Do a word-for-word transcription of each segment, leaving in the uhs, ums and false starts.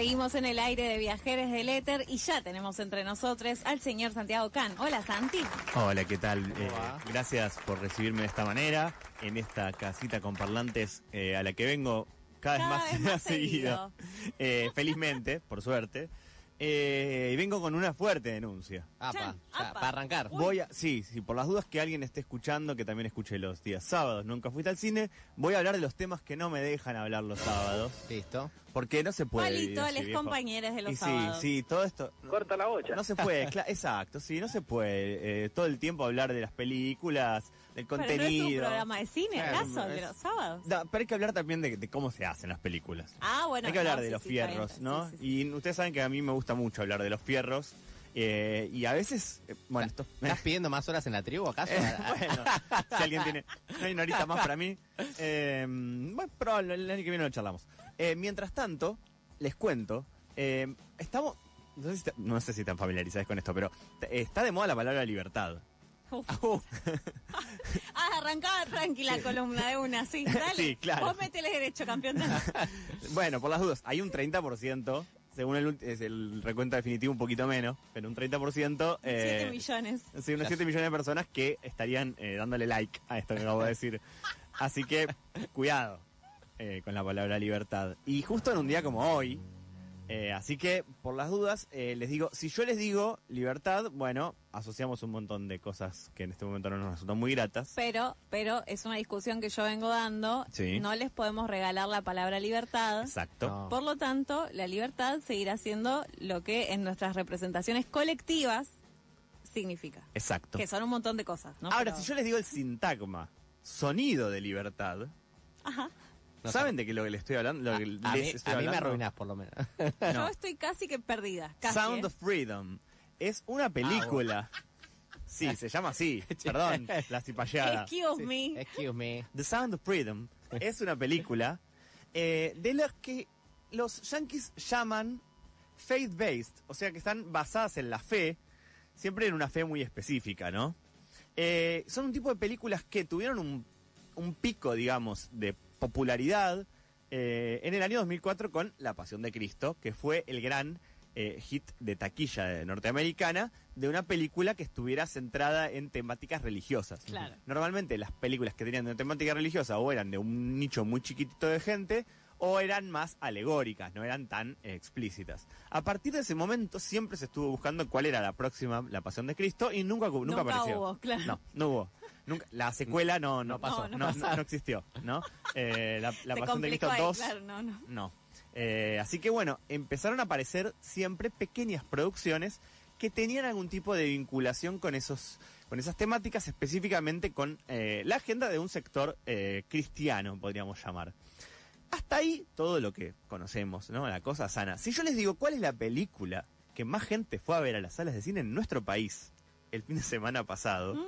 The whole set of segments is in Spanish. Seguimos en el aire de Viajeros del Éter y ya tenemos entre nosotros al señor Santiago Khan. Hola, Santi. Hola, ¿qué tal? Eh, gracias por recibirme de esta manera, en esta casita con parlantes eh, a la que vengo cada, cada vez más, vez más seguido. seguido. Eh, felizmente, por suerte. Eh, vengo con una fuerte denuncia. Apa, ya, para arrancar. Uy. Voy a, sí, sí, por las dudas que alguien esté escuchando, que también escuche los días sábados. Nunca fuiste al cine. Voy a hablar de los temas que no me dejan hablar los sábados. Listo. Porque no se puede. Palito, así, les compañeros de los y sábados. Sí, sí, todo esto. Corta la bocha. No se puede, exacto, sí, no se puede. Eh, todo el tiempo hablar de las películas, del contenido. Pero no es un programa de cine, ¿acaso? Eh, de los sábados. No, pero hay que hablar también de, de cómo se hacen las películas. Ah, bueno. Hay que hablar no, de sí, los sí, fierros, bien, ¿no? Sí, sí, sí. Y ustedes saben que a mí me gusta mucho hablar de los fierros. Eh, y a veces, eh, bueno, esto, ¿estás pidiendo más horas en la tribu acaso? Eh, bueno, si alguien tiene, no hay una horita más para mí. Eh, bueno, pero el año que viene lo charlamos. Eh, mientras tanto, les cuento, eh, estamos, no sé, si, no sé si están familiarizados con esto, pero está de moda la palabra libertad. Uf. Uh. Ah, arrancaba tranqui la columna de una, sí, dale. Sí, claro. Vos metele derecho, campeón. Bueno, por las dudas, hay un treinta por ciento. Según el, el recuento definitivo, un poquito menos, pero un treinta por ciento... Eh, siete millones. Sí, unos siete millones de personas que estarían eh, dándole like a esto que acabo de decir. Así que, cuidado eh, con la palabra libertad. Y justo en un día como hoy, eh, así que, por las dudas, eh, les digo... Si yo les digo libertad, bueno, asociamos un montón de cosas que en este momento no nos resultan muy gratas. Pero, pero es una discusión que yo vengo dando. Sí. No les podemos regalar la palabra libertad. Exacto. No. Por lo tanto, la libertad seguirá siendo lo que en nuestras representaciones colectivas significa. Exacto. Que son un montón de cosas, ¿no? Ahora, pero... si yo les digo el sintagma, sonido de libertad. Ajá. No ¿Saben sé. de qué lo que les estoy hablando? Lo que a, les mí, estoy a hablando? mí me arruinás, por lo menos. No. Yo estoy casi que perdida. Casi, Sound ¿eh? of Freedom. Es una película. Ah, bueno. Sí, se llama así. Perdón, la cipallada. Excuse me. Excuse me. The Sound of Freedom es una película eh, de las que los yankees llaman faith-based. O sea, que están basadas en la fe. Siempre en una fe muy específica, ¿no? Eh, son un tipo de películas que tuvieron un, un pico, digamos, de popularidad eh, en el año dos mil cuatro con La Pasión de Cristo, que fue el gran... Eh, hit de taquilla norteamericana de una película que estuviera centrada en temáticas religiosas. Claro. Normalmente las películas que tenían una temática religiosa o eran de un nicho muy chiquitito de gente o eran más alegóricas, no eran tan eh, explícitas. A partir de ese momento siempre se estuvo buscando cuál era la próxima, La Pasión de Cristo, y nunca, nunca, nunca apareció. Hubo, claro. No, no hubo. Nunca, la secuela no, no, no pasó, no, no, no, no existió, ¿no? Eh, la la Pasión de Cristo dos, claro, no, no. no. Eh, así que bueno, empezaron a aparecer siempre pequeñas producciones que tenían algún tipo de vinculación con esos, con esas temáticas, específicamente con eh, la agenda de un sector eh, cristiano, podríamos llamar. Hasta ahí todo lo que conocemos, ¿no? La cosa sana. Si yo les digo cuál es la película que más gente fue a ver a las salas de cine en nuestro país el fin de semana pasado, mm,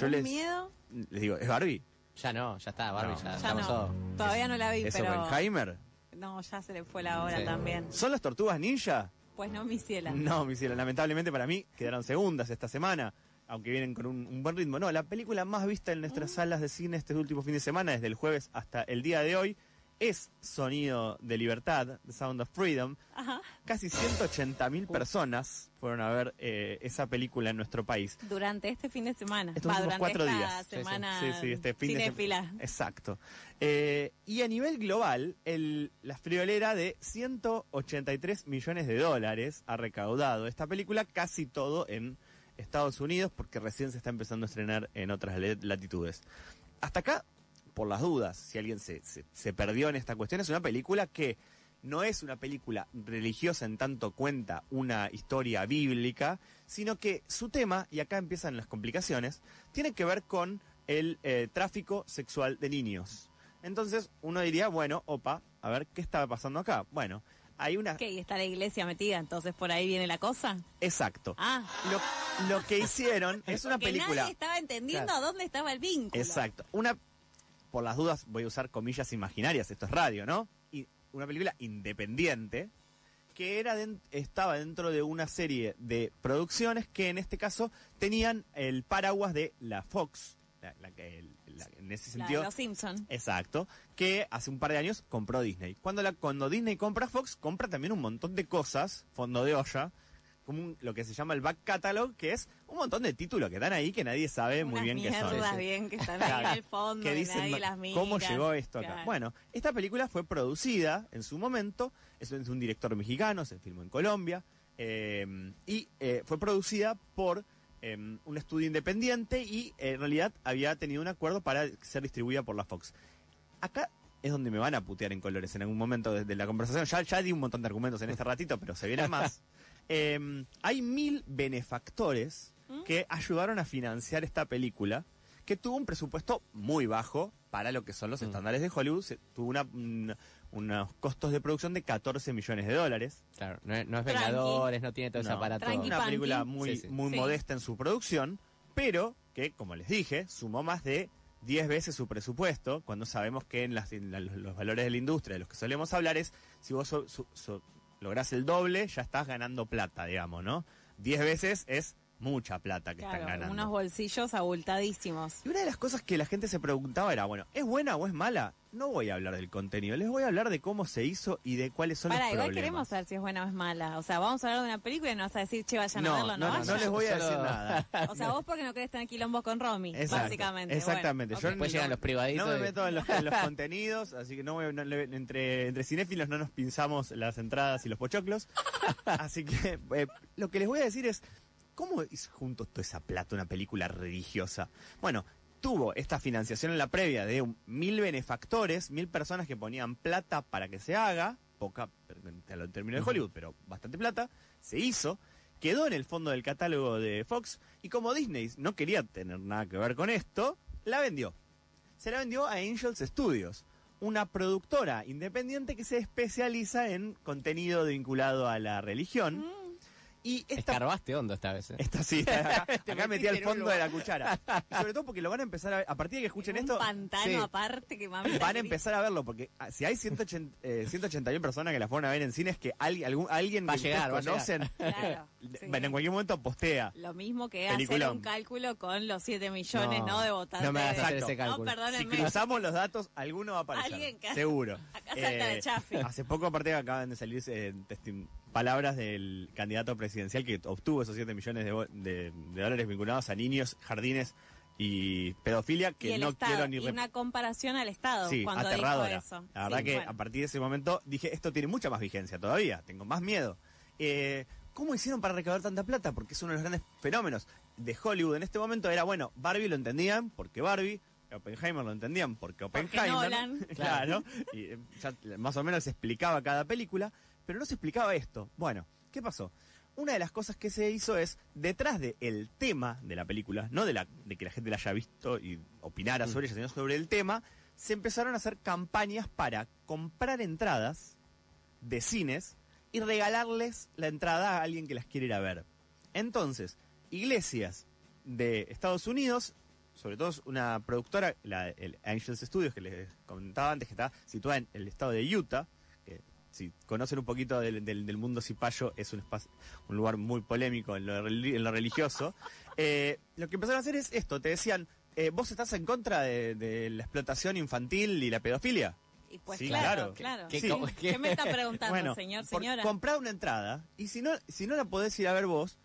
yo les, miedo. les digo, ¿es Barbie? Ya no, ya está, Barbie no, ya, ya pasó. No. Todavía no la vi, ¿es pero... ¿Es Oppenheimer? No, ya se le fue la hora sí. también. ¿Son las Tortugas Ninja? Pues no, mi ciela. No, mi ciela. Lamentablemente para mí quedaron segundas esta semana, aunque vienen con un, un buen ritmo. No, la película más vista en nuestras mm. salas de cine este último fin de semana, desde el jueves hasta el día de hoy, es Sonido de Libertad, The Sound of Freedom. Ajá. Casi ciento ochenta mil personas fueron a ver eh, esa película en nuestro país. Durante este fin de semana. Estos Va, durante cuatro esta días. semana sí, sí. Sí, sí, este fin cinéfila. De sem- Exacto. Eh, y a nivel global, el, la friolera de ciento ochenta y tres millones de dólares ha recaudado esta película, casi todo en Estados Unidos, porque recién se está empezando a estrenar en otras le- latitudes. Hasta acá, por las dudas, si alguien se, se, se perdió en esta cuestión, es una película que no es una película religiosa en tanto cuenta una historia bíblica, sino que su tema, y acá empiezan las complicaciones, tiene que ver con el eh, tráfico sexual de niños. Entonces uno diría, bueno, opa, a ver, ¿qué estaba pasando acá? Bueno, hay una... ¿Qué? ¿Y está la iglesia metida? Entonces, ¿por ahí viene la cosa? Exacto. Ah. Lo, lo que hicieron es una Porque película... nadie estaba entendiendo claro. a dónde estaba el vínculo. Exacto. Una... Por las dudas voy a usar comillas imaginarias, esto es radio, ¿no? Y una película independiente que era de, estaba dentro de una serie de producciones que en este caso tenían el paraguas de la Fox, la, la, el, la, en ese sentido... La de los Simpsons. Exacto, que hace un par de años compró Disney. Cuando, la, cuando Disney compra Fox, compra también un montón de cosas, fondo de olla, como un, lo que se llama el back catalog, que es un montón de títulos que están ahí que nadie sabe unas muy bien qué son. Unas bien que están ahí en el fondo, que dicen, nadie las mira. ¿Cómo llegó esto acá? Claro. Bueno, esta película fue producida en su momento, es un director mexicano, se filmó en Colombia, eh, y eh, fue producida por... Um, un estudio independiente y eh, en realidad había tenido un acuerdo para ser distribuida por la Fox. Acá es donde me van a putear en colores en algún momento desde la conversación. Ya, ya di un montón de argumentos en este ratito, pero se vienen más. um, hay mil benefactores ¿Mm? que ayudaron a financiar esta película, que tuvo un presupuesto muy bajo para lo que son los ¿Mm? estándares de Hollywood. Se, tuvo una... una unos costos de producción de catorce millones de dólares. Claro, no es, no es Vengadores, no tiene todo no, ese aparato. Es una película muy, sí, sí. muy sí. modesta en su producción, pero que, como les dije, sumó más de diez veces su presupuesto, cuando sabemos que en, las, en la, los valores de la industria de los que solemos hablar es, si vos so, so, so, lográs el doble, ya estás ganando plata, digamos, ¿no? diez veces es mucha plata que claro, están ganando. Unos bolsillos abultadísimos. Y una de las cosas que la gente se preguntaba era, bueno, ¿es buena o es mala? No voy a hablar del contenido, les voy a hablar de cómo se hizo y de cuáles son Para, los problemas. Para, igual queremos saber si es buena o es mala. O sea, vamos a hablar de una película y nos vas a decir, che, vayan no, a verlo, no, no vayan. No, no les voy a Solo... decir nada. O sea, vos porque no querés tener quilombos con Romy, Exacto, básicamente. Exactamente. Bueno, yo okay. Después no, llegan los privaditos. No me meto en los, en los contenidos, así que no, no entre, entre cinéfilos no nos pinzamos las entradas y los pochoclos. Así que eh, lo que les voy a decir es, ¿cómo juntos toda esa plata una película religiosa? Bueno, tuvo esta financiación en la previa de un, mil benefactores, mil personas que ponían plata para que se haga, poca, en términos de Hollywood, pero bastante plata, se hizo, quedó en el fondo del catálogo de Fox, y como Disney no quería tener nada que ver con esto, la vendió. Se la vendió a Angels Studios, una productora independiente que se especializa en contenido vinculado a la religión. Mm. Y esta, escarbaste hondo esta vez. ¿eh? Esta sí, esta, acá, acá metí al fondo de la cuchara. Y sobre todo porque lo van a empezar a ver, a partir de que escuchen un esto... Un pantano sí, aparte que mami... Van a empezar a verlo, porque si hay ciento ochenta mil eh, personas que las fueron a ver en cines, es que al, algún, alguien va que llegar, va conocen... A llegar. Claro, sí. Bueno, en cualquier momento postea. Lo mismo que Peliculón. Hacer un cálculo con los siete millones no, ¿no? de votantes. No me hagas hacer ese cálculo. No, si cruzamos los datos, alguno va a aparecer. Que... Seguro. Acá salta eh, la chafi. Hace poco, aparte, acaban de salir eh, testimonios. Palabras del candidato presidencial que obtuvo esos siete millones de, de, de dólares vinculados a niños, jardines y pedofilia, que y no Estado, quiero ni... Y una comparación al Estado sí, cuando aterradora. Dijo eso. La verdad sí, que bueno. A partir de ese momento dije, esto tiene mucha más vigencia todavía, tengo más miedo. Eh, ¿Cómo hicieron para recaudar tanta plata? Porque es uno de los grandes fenómenos de Hollywood en este momento. Era, bueno, Barbie lo entendían porque Barbie... Oppenheimer lo entendían porque Oppenheimer porque claro, y ya más o menos se explicaba cada película, pero no se explicaba esto. Bueno, ¿qué pasó? Una de las cosas que se hizo es, detrás del tema de la película, no de, la, de que la gente la haya visto y opinara sobre ella, sino sobre el tema, se empezaron a hacer campañas para comprar entradas de cines y regalarles la entrada a alguien que las quiere ir a ver. Entonces, iglesias de Estados Unidos, sobre todo una productora, la, el Angels Studios, que les comentaba antes, que está situada en el estado de Utah, que si conocen un poquito del, del, del mundo cipayo, es un espacio, un lugar muy polémico en lo, en lo religioso. Eh, lo que empezaron a hacer es esto, te decían, eh, ¿vos estás en contra de, de la explotación infantil y la pedofilia? Y pues sí, claro, claro. ¿Qué, sí. ¿Qué? ¿Qué me está preguntando, bueno, señor, señora? Comprá una entrada, y si no, si no la podés ir a ver vos,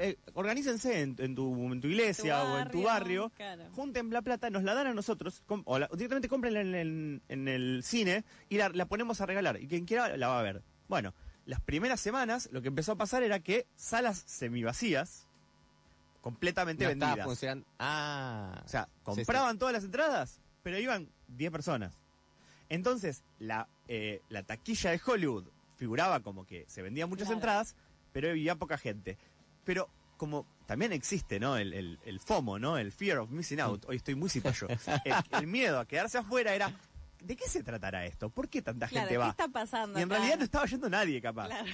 Eh, organícense en, en, tu, en tu iglesia tu barrio, o en tu barrio, claro. Junten la plata, nos la dan a nosotros, com, o, la, o directamente compren en, en, en el cine y la, la ponemos a regalar, y quien quiera la va a ver. Bueno, las primeras semanas lo que empezó a pasar era que salas semivacías, completamente no vendidas. Estaba funcionando. Ah, o sea, compraban sí, sí. todas las entradas, pero iban diez personas. Entonces, la, eh, la taquilla de Hollywood figuraba como que se vendían muchas claro. entradas, pero había poca gente. Pero como también existe, ¿no? El, el, el FOMO, ¿no? El fear of missing out. Hoy estoy muy cipayo. El, el miedo a quedarse afuera era, ¿de qué se tratará esto? ¿Por qué tanta claro, gente va? ¿Qué está pasando? Y en claro. realidad no estaba yendo nadie, capaz. Claro.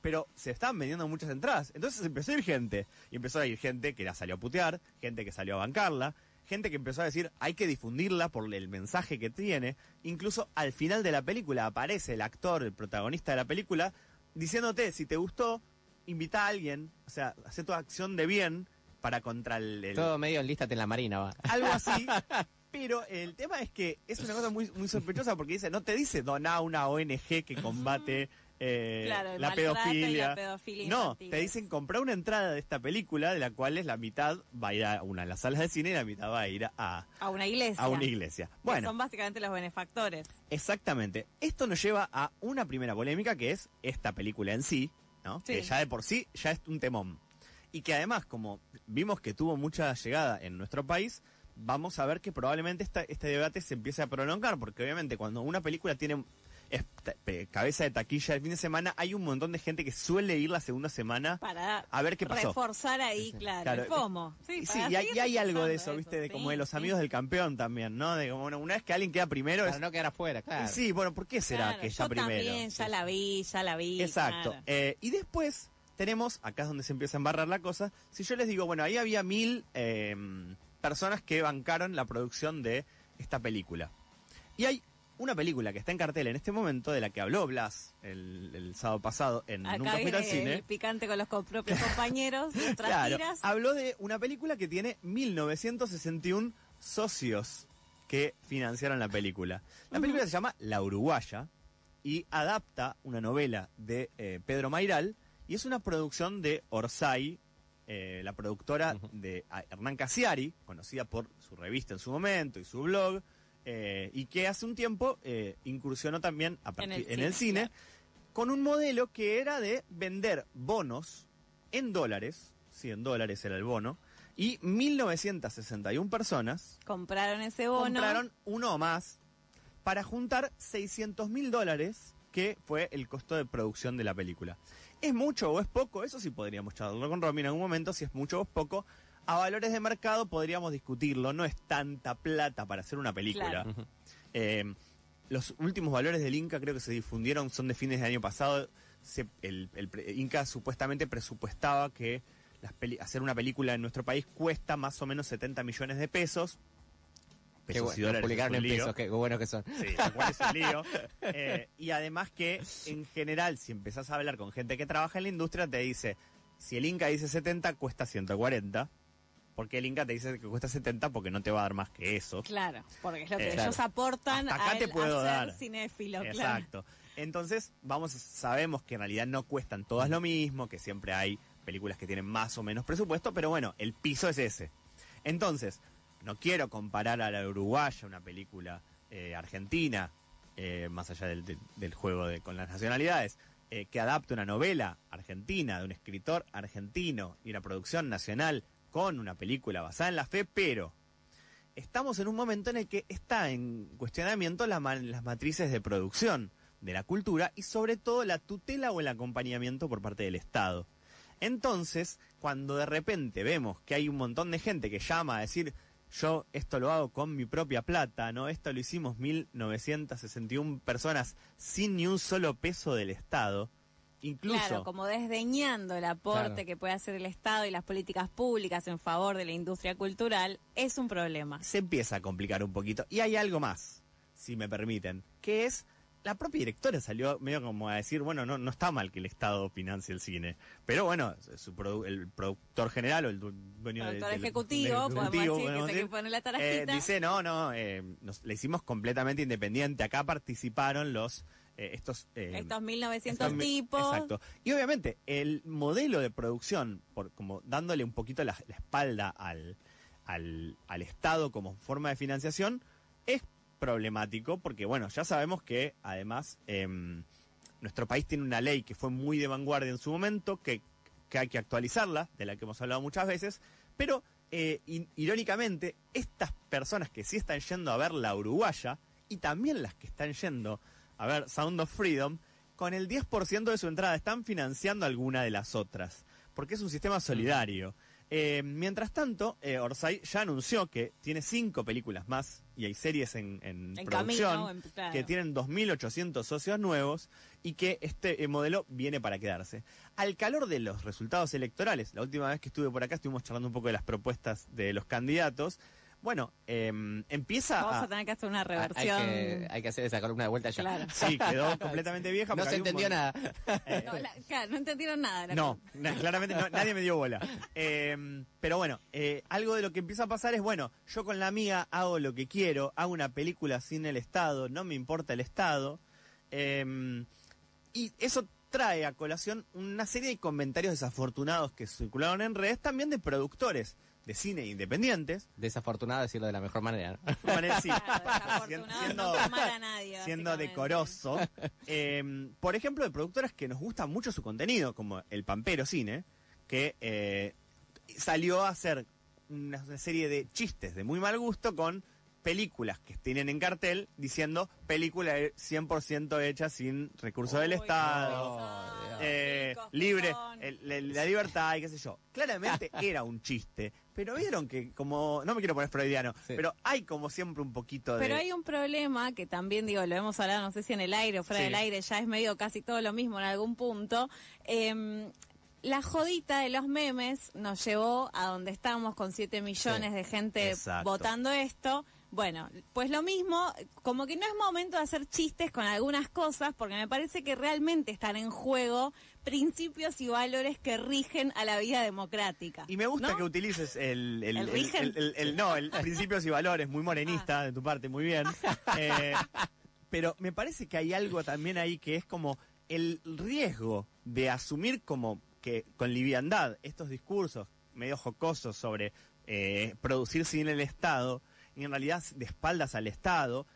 Pero se estaban vendiendo muchas entradas. Entonces empezó a ir gente. Y empezó a ir gente que la salió a putear, gente que salió a bancarla, gente que empezó a decir, hay que difundirla por el mensaje que tiene. Incluso al final de la película aparece el actor, el protagonista de la película, diciéndote, si te gustó, invita a alguien, o sea, hace tu acción de bien para contra el... el... Todo medio en lístate en la marina, va. Algo así, Pero el tema es que es una cosa muy, muy sospechosa, porque dice, no te dice doná una O N G que combate eh, claro, la, pedofilia. la pedofilia. No, infantil. Te dicen comprar una entrada de esta película, de la cual es la mitad va a ir a una de las salas de cine y la mitad va a ir a, a una iglesia. A una iglesia. Bueno, que son básicamente los benefactores. Exactamente. Esto nos lleva a una primera polémica, que es esta película en sí, ¿no? Sí. Que ya de por sí ya es un temón. Y que además, como vimos que tuvo mucha llegada en nuestro país, vamos a ver que probablemente esta, este debate se empiece a prolongar, porque obviamente cuando una película tiene cabeza de taquilla el fin de semana, hay un montón de gente que suele ir la segunda semana para a ver qué pasó. Reforzar ahí, claro, claro. el FOMO. Sí, sí, y hay, y hay algo de eso, ¿viste? De sí, como de los amigos sí. del campeón también, ¿no? De como, bueno, una vez que alguien queda primero... Para es... no quedar afuera, claro. Sí, bueno, ¿por qué será claro, que está primero? Yo también, ya sí. la vi, ya la vi. Exacto. Claro. Eh, y después tenemos, acá es donde se empieza a embarrar la cosa, si yo les digo, bueno, ahí había mil... Eh, personas que bancaron la producción de esta película. Y hay una película que está en cartel en este momento, de la que habló Blas el, el sábado pasado en Acá Nunca Fui al Cine. El picante con los co propios compañeros, nuestras claro, tiras. Habló de una película que tiene mil novecientos sesenta y uno socios que financiaron la película. La película uh-huh. se llama La Uruguaya y adapta una novela de eh, Pedro Mayral, y es una producción de Orsay, Eh, la productora uh-huh. de Hernán Casiari, conocida por su revista en su momento y su blog, eh, y que hace un tiempo eh, incursionó también a partir, en el en cine, el cine claro. con un modelo que era de vender bonos en dólares, cien dólares era el bono, y mil novecientas sesenta y uno personas compraron ese bono, compraron uno o más, para juntar seiscientos mil dólares, que fue el costo de producción de la película. ¿Es mucho o es poco? Eso sí podríamos charlarlo con Romy en algún momento, si es mucho o es poco. A valores de mercado podríamos discutirlo, no es tanta plata para hacer una película. Claro. Eh, los últimos valores del Inca creo que se difundieron, son de fines del año pasado. Se, el, el, el Inca supuestamente presupuestaba que las peli, hacer una película en nuestro país cuesta más o menos setenta millones de pesos. Qué bueno, publicaron en pesos, qué bueno que son. Sí, cuál es el lío. Eh, y además que, en general, si empezás a hablar con gente que trabaja en la industria, te dice, si el Inca dice setenta, cuesta ciento cuarenta. Porque el Inca te dice que cuesta setenta porque no te va a dar más que eso. Claro, porque es lo que eh, ellos claro. aportan a el, puedo a ser dar. Cinéfilo. Exacto. Claro. Entonces, vamos, sabemos que en realidad no cuestan todas lo mismo, que siempre hay películas que tienen más o menos presupuesto, pero bueno, el piso es ese. Entonces... No quiero comparar a La Uruguaya, una película eh, argentina, eh, más allá del, del, del juego de, con las nacionalidades, eh, que adapta una novela argentina de un escritor argentino y una producción nacional con una película basada en la fe, pero estamos en un momento en el que está en cuestionamiento la, las matrices de producción de la cultura y sobre todo la tutela o el acompañamiento por parte del Estado. Entonces, cuando de repente vemos que hay un montón de gente que llama a decir... Yo esto lo hago con mi propia plata, ¿no? Esto lo hicimos mil novecientas sesenta y uno personas sin ni un solo peso del Estado. Incluso... Claro, como desdeñando el aporte claro. que puede hacer el Estado y las políticas públicas en favor de la industria cultural, es un problema. Se empieza a complicar un poquito. Y hay algo más, si me permiten, que es... La propia directora salió medio como a decir, bueno, no no está mal que el Estado financie el cine. Pero bueno, su produ- el productor general o el dueño del... Productor de, ejecutivo, de, de, podemos decir, podemos que decir, se pone la tarajita. Eh, dice, no, no, eh, nos, la hicimos completamente independiente. Acá participaron los... Eh, estos eh, estos mil novecientos tipos. Exacto. Y obviamente, el modelo de producción, por como dándole un poquito la, la espalda al, al, al Estado como forma de financiación, es... problemático, porque bueno, ya sabemos que además eh, nuestro país tiene una ley que fue muy de vanguardia en su momento, que, que hay que actualizarla, de la que hemos hablado muchas veces, pero eh, in, irónicamente estas personas que sí están yendo a ver La Uruguaya, y también las que están yendo a ver Sound of Freedom, con el diez por ciento de su entrada están financiando alguna de las otras, porque es un sistema solidario. Eh, mientras tanto, eh, Orsay ya anunció que tiene cinco películas más y hay series en, en, en producción camino, en, claro. que tienen dos mil ochocientos socios nuevos y que este eh, modelo viene para quedarse. Al calor de los resultados electorales, la última vez que estuve por acá estuvimos charlando un poco de las propuestas de los candidatos, Bueno, eh, empieza... Vamos a, a tener que hacer una reversión. Hay que, hay que hacer esa columna de vuelta ya. Claro. Sí, quedó completamente vieja. No se entendió un... nada. Eh, no, la, claro, no entendieron nada. La no, no, claramente no, nadie me dio bola. Eh, pero bueno, eh, algo de lo que empieza a pasar es, bueno, yo con la amiga hago lo que quiero, hago una película sin el Estado, no me importa el Estado. Eh, y eso trae a colación una serie de comentarios desafortunados que circularon en redes, también de productores de cine independientes. Desafortunado decirlo de la mejor manera, ¿no? De manera, sí. Claro, siendo, no tomar a nadie, siendo decoroso. Eh, por ejemplo, de productoras que nos gusta mucho su contenido, como el Pampero Cine, que eh, salió a hacer una, una serie de chistes de muy mal gusto con películas que tienen en cartel diciendo película cien por ciento hecha sin recursos oh, del Estado, no, eh, no, libre, el, el, la libertad y qué sé yo. Claramente era un chiste, pero vieron que como, no me quiero poner freudiano, sí, pero hay como siempre un poquito de... Pero hay un problema que también, digo, lo hemos hablado, no sé si en el aire o fuera sí. del aire, ya es medio casi todo lo mismo en algún punto, eh... La jodita de los memes nos llevó a donde estábamos con siete millones sí, de gente exacto. votando esto. Bueno, pues lo mismo, como que no es momento de hacer chistes con algunas cosas, porque me parece que realmente están en juego principios y valores que rigen a la vida democrática. Y me gusta, ¿no?, que utilices el... ¿El, el, el, el, el, el No, el principios y valores, muy morenista ah. de tu parte, muy bien. Eh, pero me parece que hay algo también ahí que es como el riesgo de asumir como... que con liviandad estos discursos medio jocosos sobre eh, producir sin el Estado, y en realidad de espaldas al Estado,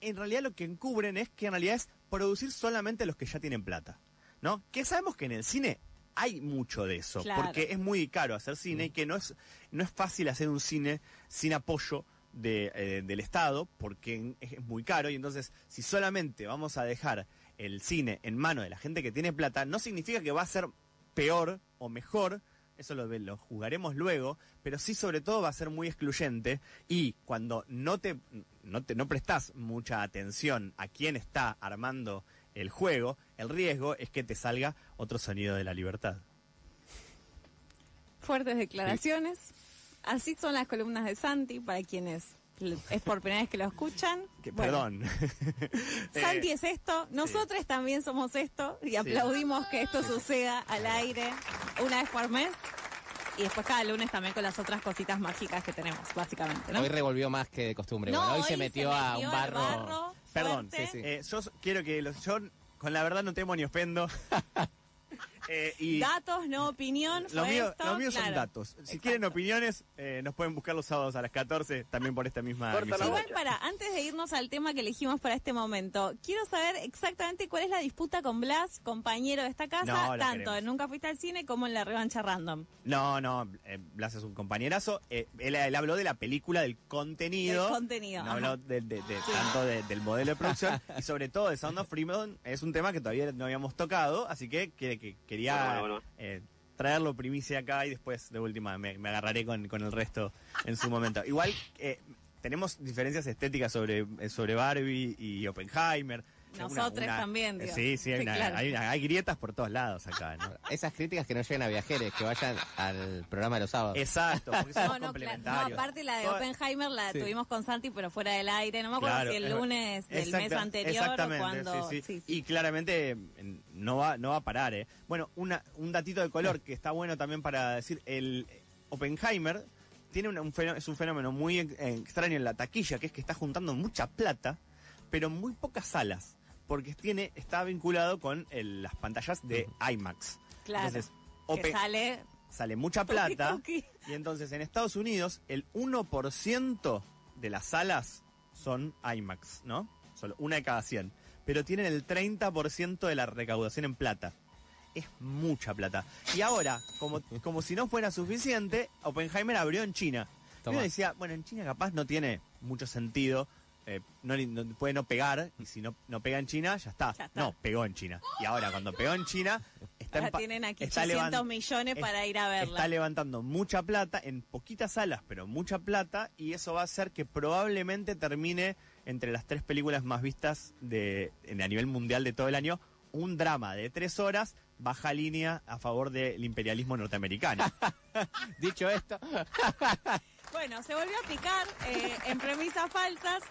en realidad lo que encubren es que en realidad es producir solamente los que ya tienen plata, ¿no? Que sabemos que en el cine hay mucho de eso, claro, porque es muy caro hacer cine, mm. y que no es, no es fácil hacer un cine sin apoyo de, eh, del Estado, porque es muy caro, y entonces si solamente vamos a dejar el cine en manos de la gente que tiene plata, no significa que va a ser peor o mejor, eso lo, lo juzgaremos luego, pero sí sobre todo va a ser muy excluyente, y cuando no te no te no prestás mucha atención a quién está armando el juego, el riesgo es que te salga otro sonido de la libertad. Fuertes declaraciones. Así son las columnas de Santi, para quienes es por primera vez que lo escuchan. Que, bueno. Perdón. Santi es esto, nosotros sí. también somos esto, y sí. aplaudimos que esto suceda al aire una vez por mes, y después cada lunes también con las otras cositas mágicas que tenemos, básicamente, ¿no? Hoy revolvió más que de costumbre, no, bueno, hoy, hoy se metió, se metió a un barro... barro perdón, sí, sí. Eh, yo quiero que los, yo con la verdad no temo ni ofendo... Eh, y datos, no opinión. Lo mío, esto, lo mío claro. son datos. Si Exacto. quieren opiniones, eh, nos pueden buscar los sábados a las catorce, también por esta misma... Igual, para, antes de irnos al tema que elegimos para este momento, quiero saber exactamente cuál es la disputa con Blas, compañero de esta casa, no, tanto en Nunca Fuiste al Cine como en La Revancha Random. No, no, eh, Blas es un compañerazo. Eh, él, él habló de la película, del contenido. Del contenido. No habló de, de, de, sí. tanto de, del modelo de producción y sobre todo de Sound of Freedom. Es un tema que todavía no habíamos tocado, así que quiere que... que Quería bueno, bueno. Eh, traerlo primicia acá y después, de última, me, me agarraré con, con el resto en su momento. Igual, eh, tenemos diferencias estéticas sobre, sobre Barbie y Oppenheimer. Nosotros una, una, también, digo. Sí, sí, hay, sí una, claro. hay, hay grietas por todos lados acá, ¿no? Esas críticas que no lleguen a Viajeros, que vayan al programa de los sábados. Exacto, porque somos no, no, complementarios. No, aparte la de Oppenheimer la sí. tuvimos con Santi, pero fuera del aire. No me acuerdo claro, si el lunes del exacta, mes anterior o cuando... Sí, sí. Sí, sí. Y claramente no va, no va a parar, ¿eh? Bueno, una, un datito de color que está bueno también para decir. El Oppenheimer tiene un, un fenómeno, es un fenómeno muy extraño en la taquilla, que es que está juntando mucha plata, pero muy pocas salas, porque tiene está vinculado con el, las pantallas de IMAX. Claro, entonces, Open, que sale... Sale mucha plata, okay, okay. Y entonces en Estados Unidos el uno por ciento de las salas son IMAX, ¿no? Solo una de cada cien. Pero tienen el treinta por ciento de la recaudación en plata. Es mucha plata. Y ahora, como, como si no fuera suficiente, Oppenheimer abrió en China. Toma. Y uno decía, bueno, en China capaz no tiene mucho sentido... Eh, no, no puede no pegar, y si no, no pega en China, ya está. ya está. No, pegó en China. Y ahora, cuando pegó en China, está ahora en tienen aquí está ochocientos millones para ir a verla. Está levantando mucha plata, en poquitas salas, pero mucha plata, y eso va a hacer que probablemente termine entre las tres películas más vistas de, en, a nivel mundial de todo el año. Un drama de tres horas, baja línea a favor del imperialismo norteamericano. Dicho esto... Bueno, se volvió a picar eh, en premisas falsas.